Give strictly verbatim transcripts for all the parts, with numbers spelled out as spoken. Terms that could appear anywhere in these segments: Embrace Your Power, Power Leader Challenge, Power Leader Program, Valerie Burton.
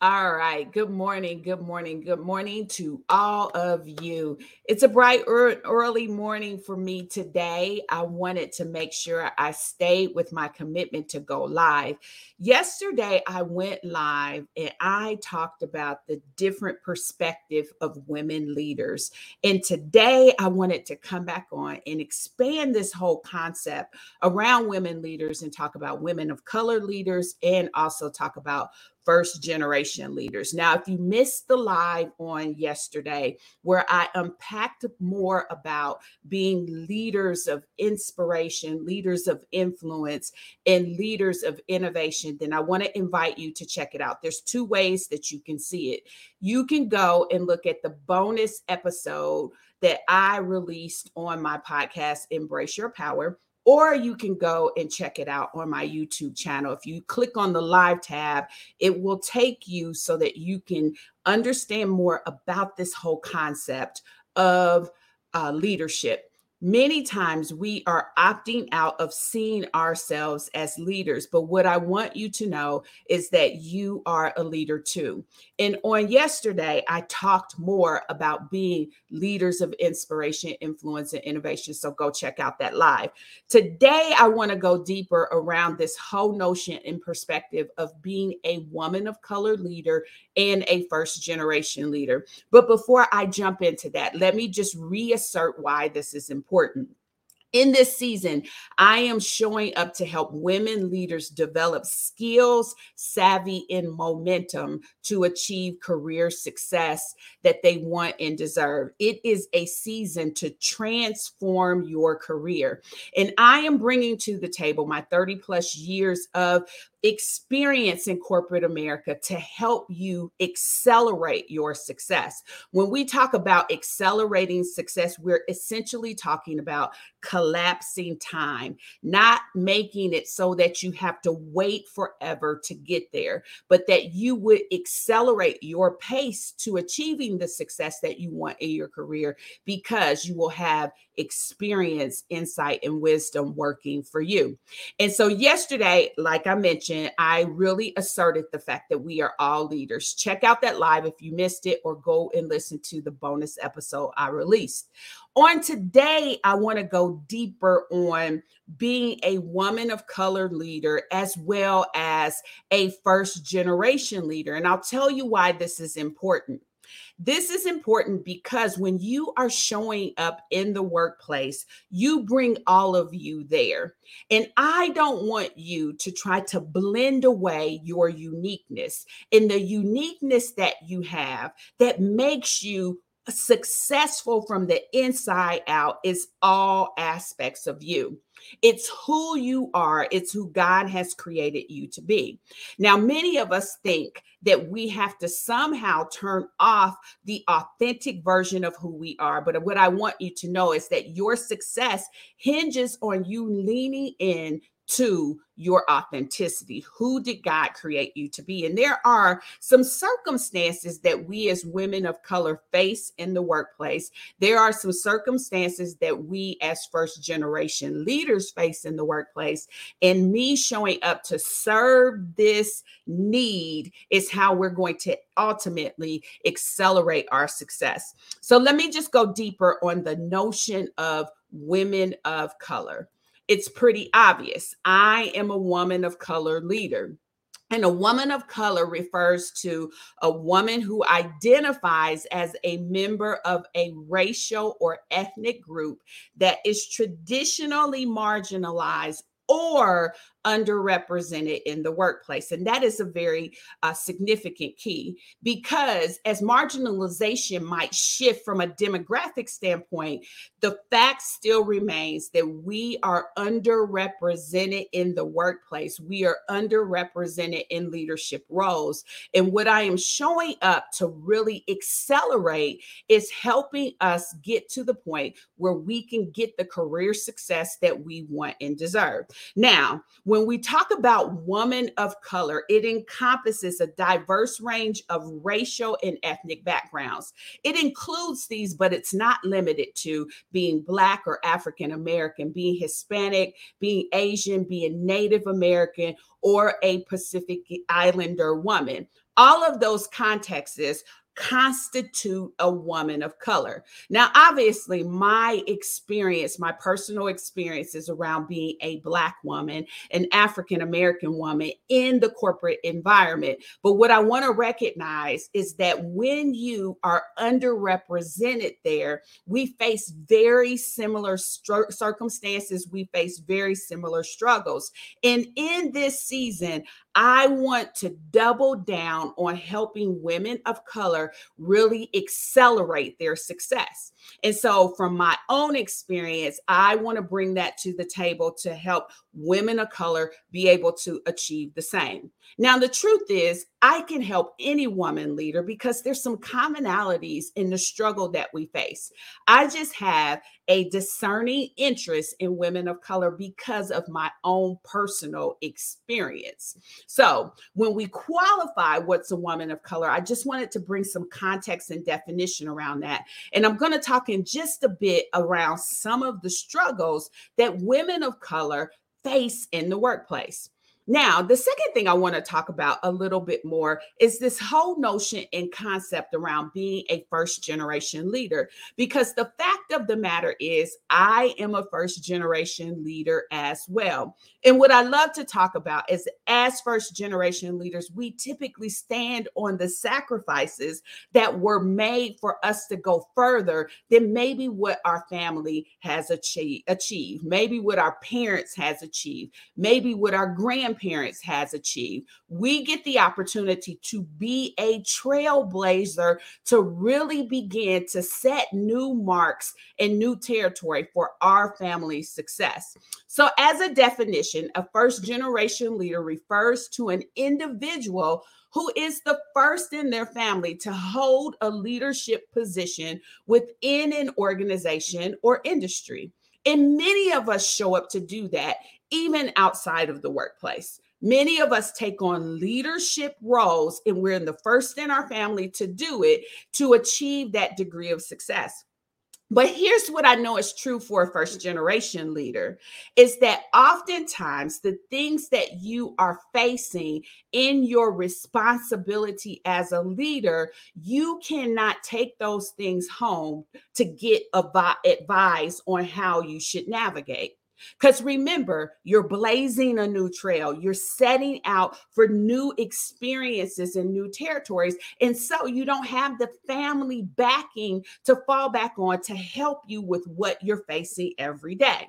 All right. Good morning. Good morning. Good morning to all of you. It's a bright early morning for me today. I wanted to make sure I stayed with my commitment to go live. Yesterday, I went live and I talked about the different perspective of women leaders. And today, I wanted to come back on and expand this whole concept around women leaders and talk about women of color leaders and also talk about first generation leaders. Now, if you missed the live on yesterday, where I unpacked more about being leaders of inspiration, leaders of influence, and leaders of innovation, then I want to invite you to check it out. There's two ways that you can see it. You can go and look at the bonus episode that I released on my podcast, Embrace Your Power. Or you can go and check it out on my YouTube channel. If you click on the live tab, it will take you so that you can understand more about this whole concept of uh, leadership. Many times we are opting out of seeing ourselves as leaders, but what I want you to know is that you are a leader too. And on yesterday, I talked more about being leaders of inspiration, influence, and innovation. So go check out that live. Today, I want to go deeper around this whole notion and perspective of being a woman of color leader and a first generation leader. But before I jump into that, let me just reassert why this is important. Important. In this season, I am showing up to help women leaders develop skills, savvy, and momentum to achieve career success that they want and deserve. It is a season to transform your career. And I am bringing to the table my thirty plus years of experience in corporate America to help you accelerate your success. When we talk about accelerating success, we're essentially talking about collapsing time, not making it so that you have to wait forever to get there, but that you would accelerate your pace to achieving the success that you want in your career because you will have experience, insight, and wisdom working for you. And so yesterday, like I mentioned, I really asserted the fact that we are all leaders. Check out that live if you missed it, or go and listen to the bonus episode I released. On today, I want to go deeper on being a woman of color leader as well as a first generation leader. And I'll tell you why this is important. This is important because when you are showing up in the workplace, you bring all of you there. And I don't want you to try to blend away your uniqueness and the uniqueness that you have that makes you successful from the inside out is all aspects of you. It's who you are. It's who God has created you to be. Now, many of us think that we have to somehow turn off the authentic version of who we are. But what I want you to know is that your success hinges on you leaning in to your authenticity. Who did God create you to be? And there are some circumstances that we as women of color face in the workplace. There are some circumstances that we as first generation leaders face in the workplace. And me showing up to serve this need is how we're going to ultimately accelerate our success. So let me just go deeper on the notion of women of color. It's pretty obvious. I am a woman of color leader. And a woman of color refers to a woman who identifies as a member of a racial or ethnic group that is traditionally marginalized or underrepresented in the workplace. And that is a very uh, significant key, because as marginalization might shift from a demographic standpoint, the fact still remains that we are underrepresented in the workplace. We are underrepresented in leadership roles. And what I am showing up to really accelerate is helping us get to the point where we can get the career success that we want and deserve. Now, When we talk about woman of color, it encompasses a diverse range of racial and ethnic backgrounds. It includes these, but it's not limited to being Black or African American, being Hispanic, being Asian, being Native American, or a Pacific Islander woman. All of those contexts constitute a woman of color. Now, obviously, my experience, my personal experiences around being a Black woman, an African American woman in the corporate environment. But what I want to recognize is that when you are underrepresented there, we face very similar stru- circumstances. We face very similar struggles. And in this season, I want to double down on helping women of color really accelerate their success. And so from my own experience, I want to bring that to the table to help women of color be able to achieve the same. Now, the truth is, I can help any woman leader because there's some commonalities in the struggle that we face. I just have a discerning interest in women of color because of my own personal experience. So when we qualify what's a woman of color, I just wanted to bring some context and definition around that. And I'm going to talk in just a bit around some of the struggles that women of color face in the workplace. Now, the second thing I want to talk about a little bit more is this whole notion and concept around being a first generation leader, because the fact of the matter is I am a first generation leader as well. And what I love to talk about is as first generation leaders, we typically stand on the sacrifices that were made for us to go further than maybe what our family has achieved, achieved, maybe what our parents has achieved, maybe what our grandparents Parents has achieved. We get the opportunity to be a trailblazer, to really begin to set new marks and new territory for our family's success. So as a definition, a first generation leader refers to an individual who is the first in their family to hold a leadership position within an organization or industry. And many of us show up to do that, even outside of the workplace. Many of us take on leadership roles, and we're the first in our family to do it, to achieve that degree of success. But here's what I know is true for a first generation leader, is that oftentimes the things that you are facing in your responsibility as a leader, you cannot take those things home to get advice on how you should navigate. Because remember, you're blazing a new trail. You're setting out for new experiences and new territories. And so you don't have the family backing to fall back on to help you with what you're facing every day.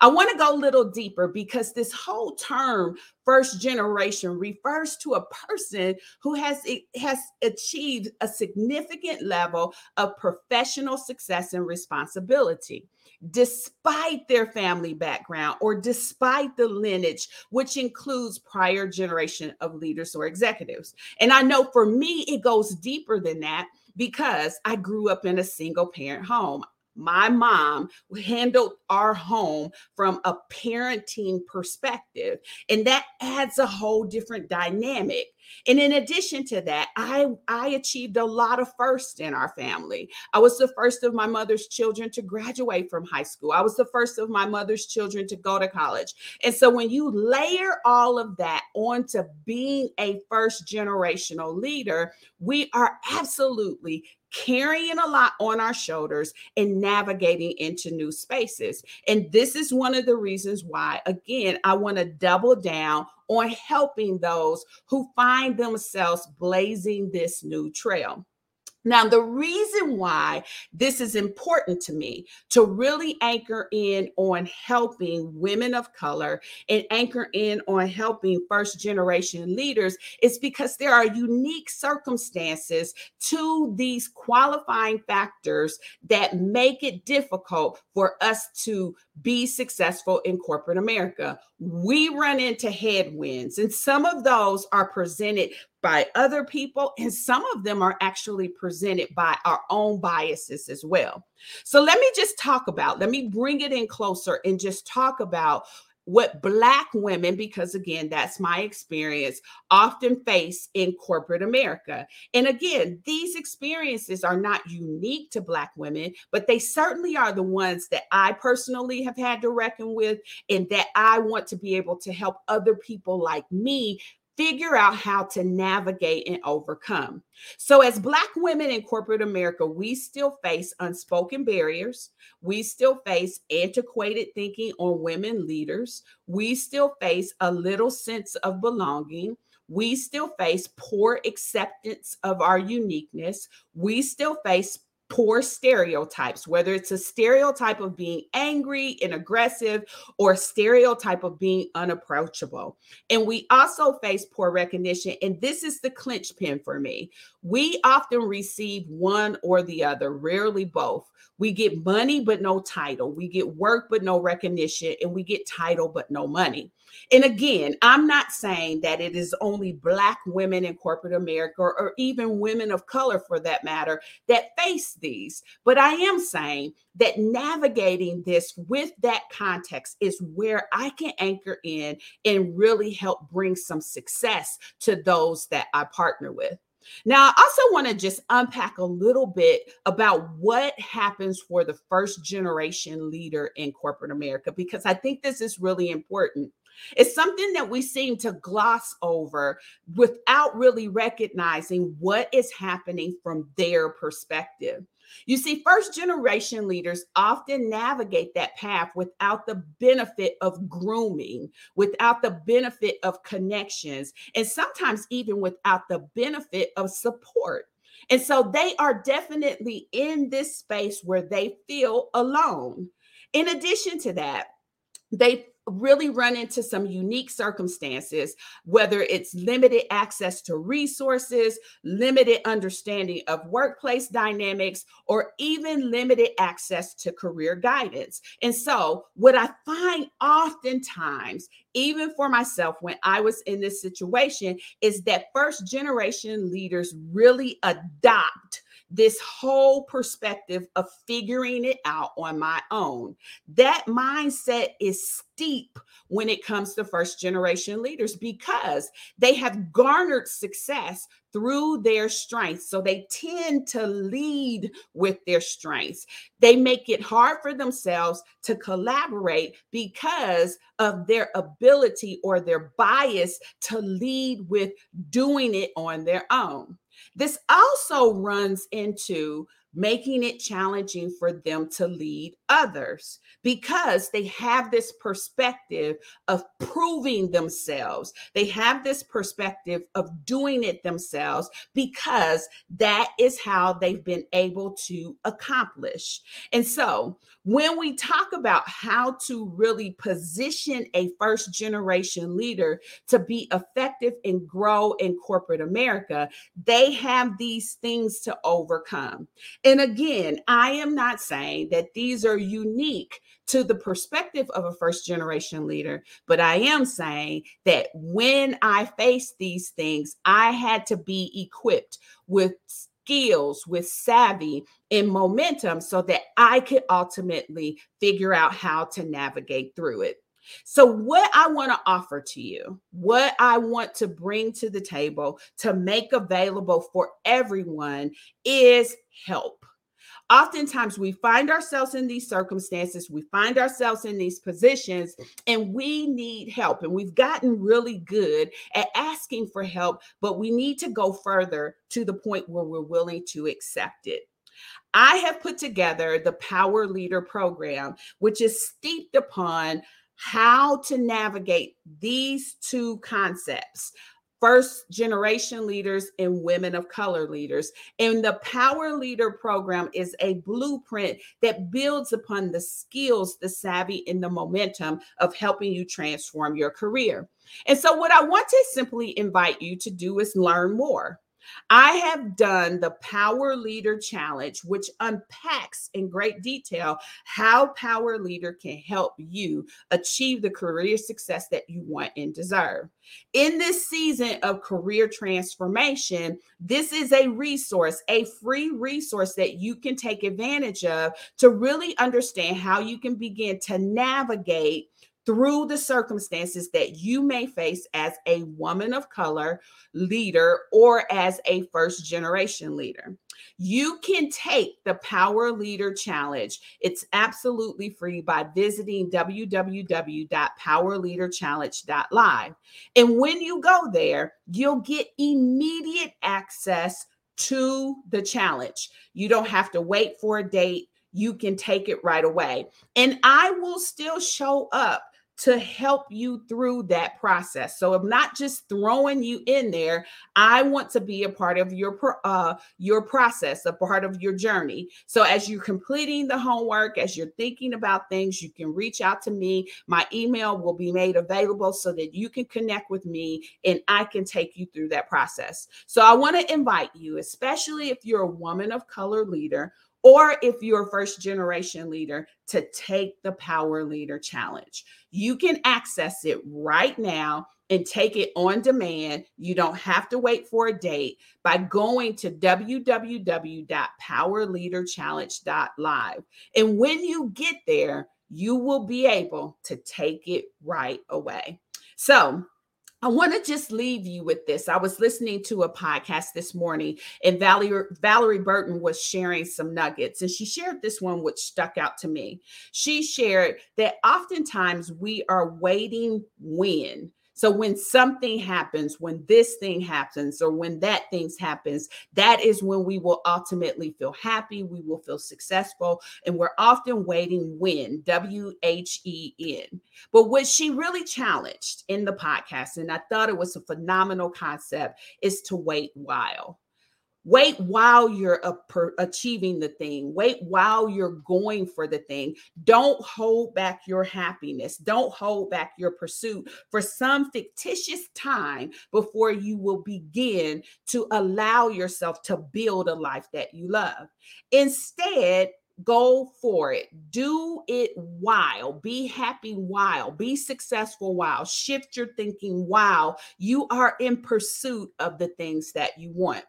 I want to go a little deeper because this whole term first generation refers to a person who has, has achieved a significant level of professional success and responsibility, despite their family background or despite the lineage, which includes prior generation of leaders or executives. And I know for me, it goes deeper than that because I grew up in a single parent home. My mom handled our home from a parenting perspective, and that adds a whole different dynamic. And in addition to that, I, I achieved a lot of firsts in our family. I was the first of my mother's children to graduate from high school. I was the first of my mother's children to go to college. And so when you layer all of that onto being a first generational leader, we are absolutely carrying a lot on our shoulders and navigating into new spaces. And this is one of the reasons why, again, I want to double down on helping those who find themselves blazing this new trail. Now, the reason why this is important to me to really anchor in on helping women of color and anchor in on helping first generation leaders is because there are unique circumstances to these qualifying factors that make it difficult for us to be successful in corporate America. We run into headwinds, and some of those are presented by other people, and some of them are actually presented by our own biases as well. So let me just talk about, let me bring it in closer and just talk about what Black women, because again, that's my experience, often face in corporate America. And again, these experiences are not unique to Black women, but they certainly are the ones that I personally have had to reckon with, and that I want to be able to help other people like me figure out how to navigate and overcome. So as Black women in corporate America, we still face unspoken barriers. We still face antiquated thinking on women leaders. We still face a little sense of belonging. We still face poor acceptance of our uniqueness. We still face poor stereotypes, whether it's a stereotype of being angry and aggressive or a stereotype of being unapproachable. And we also face poor recognition. And this is the clinch pin for me. We often receive one or the other, rarely both. We get money, but no title. We get work, but no recognition. And we get title, but no money. And again, I'm not saying that it is only Black women in corporate America, or even women of color for that matter, that face these. But I am saying that navigating this with that context is where I can anchor in and really help bring some success to those that I partner with. Now, I also want to just unpack a little bit about what happens for the first generation leader in corporate America, because I think this is really important. It's something that we seem to gloss over without really recognizing what is happening from their perspective. You see, first generation leaders often navigate that path without the benefit of grooming, without the benefit of connections, and sometimes even without the benefit of support. And so they are definitely in this space where they feel alone. In addition to that, they really run into some unique circumstances, whether it's limited access to resources, limited understanding of workplace dynamics, or even limited access to career guidance. And so what I find oftentimes, even for myself when I was in this situation, is that first generation leaders really adopt this whole perspective of figuring it out on my own. That mindset is steep when it comes to first generation leaders because they have garnered success through their strengths. So they tend to lead with their strengths. They make it hard for themselves to collaborate because of their ability or their bias to lead with doing it on their own. This also runs into making it challenging for them to lead others because they have this perspective of proving themselves. They have this perspective of doing it themselves because that is how they've been able to accomplish. And so when we talk about how to really position a first generation leader to be effective and grow in corporate America, they have these things to overcome. And again, I am not saying that these are unique to the perspective of a first generation leader, but I am saying that when I faced these things, I had to be equipped with skills, with savvy and momentum so that I could ultimately figure out how to navigate through it. So what I want to offer to you, what I want to bring to the table to make available for everyone is help. Oftentimes we find ourselves in these circumstances, we find ourselves in these positions, and we need help. And we've gotten really good at asking for help, but we need to go further to the point where we're willing to accept it. I have put together the Power Leader Program, which is steeped upon how to navigate these two concepts, first generation leaders and women of color leaders. And the Power Leader Program is a blueprint that builds upon the skills, the savvy, and the momentum of helping you transform your career. And so what I want to simply invite you to do is learn more. I have done the Power Leader Challenge, which unpacks in great detail how Power Leader can help you achieve the career success that you want and deserve. In this season of career transformation, this is a resource, a free resource that you can take advantage of to really understand how you can begin to navigate through the circumstances that you may face as a woman of color leader or as a first generation leader. You can take the Power Leader Challenge. It's absolutely free by visiting w w w dot power leader challenge dot live. And when you go there, you'll get immediate access to the challenge. You don't have to wait for a date. You can take it right away. And I will still show up to help you through that process. So I'm not just throwing you in there. I want to be a part of your uh, your process, a part of your journey. So as you're completing the homework, as you're thinking about things, you can reach out to me. My email will be made available so that you can connect with me and I can take you through that process. So I want to invite you, especially if you're a woman of color leader, or if you're a first generation leader, to take the Power Leader Challenge. You can access it right now and take it on demand. You don't have to wait for a date by going to w w w dot power leader challenge dot live. And when you get there, you will be able to take it right away. So I want to just leave you with this. I was listening to a podcast this morning, and Valerie, Valerie Burton was sharing some nuggets, and she shared this one, which stuck out to me. She shared that oftentimes we are waiting when. So when something happens, when this thing happens, or when that thing happens, that is when we will ultimately feel happy, we will feel successful, and we're often waiting when, W H E N. But what she really challenged in the podcast, and I thought it was a phenomenal concept, is to wait while. Wait while you're achieving the thing. Wait while you're going for the thing. Don't hold back your happiness. Don't hold back your pursuit for some fictitious time before you will begin to allow yourself to build a life that you love. Instead, go for it. Do it while. Be happy while. Be successful while. Shift your thinking while you are in pursuit of the things that you want.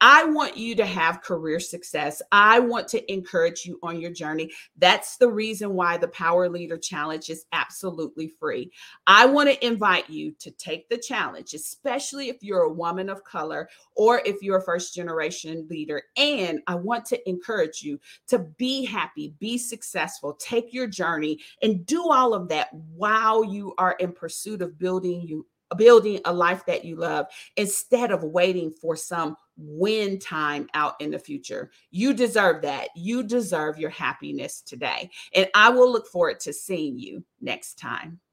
I want you to have career success. I want to encourage you on your journey. That's the reason why the Power Leader Challenge is absolutely free. I want to invite you to take the challenge, especially if you're a woman of color or if you're a first generation leader. And I want to encourage you to be happy, be successful, take your journey, and do all of that while you are in pursuit of building you. building a life that you love, instead of waiting for some win time out in the future. You deserve that. You deserve your happiness today. And I will look forward to seeing you next time.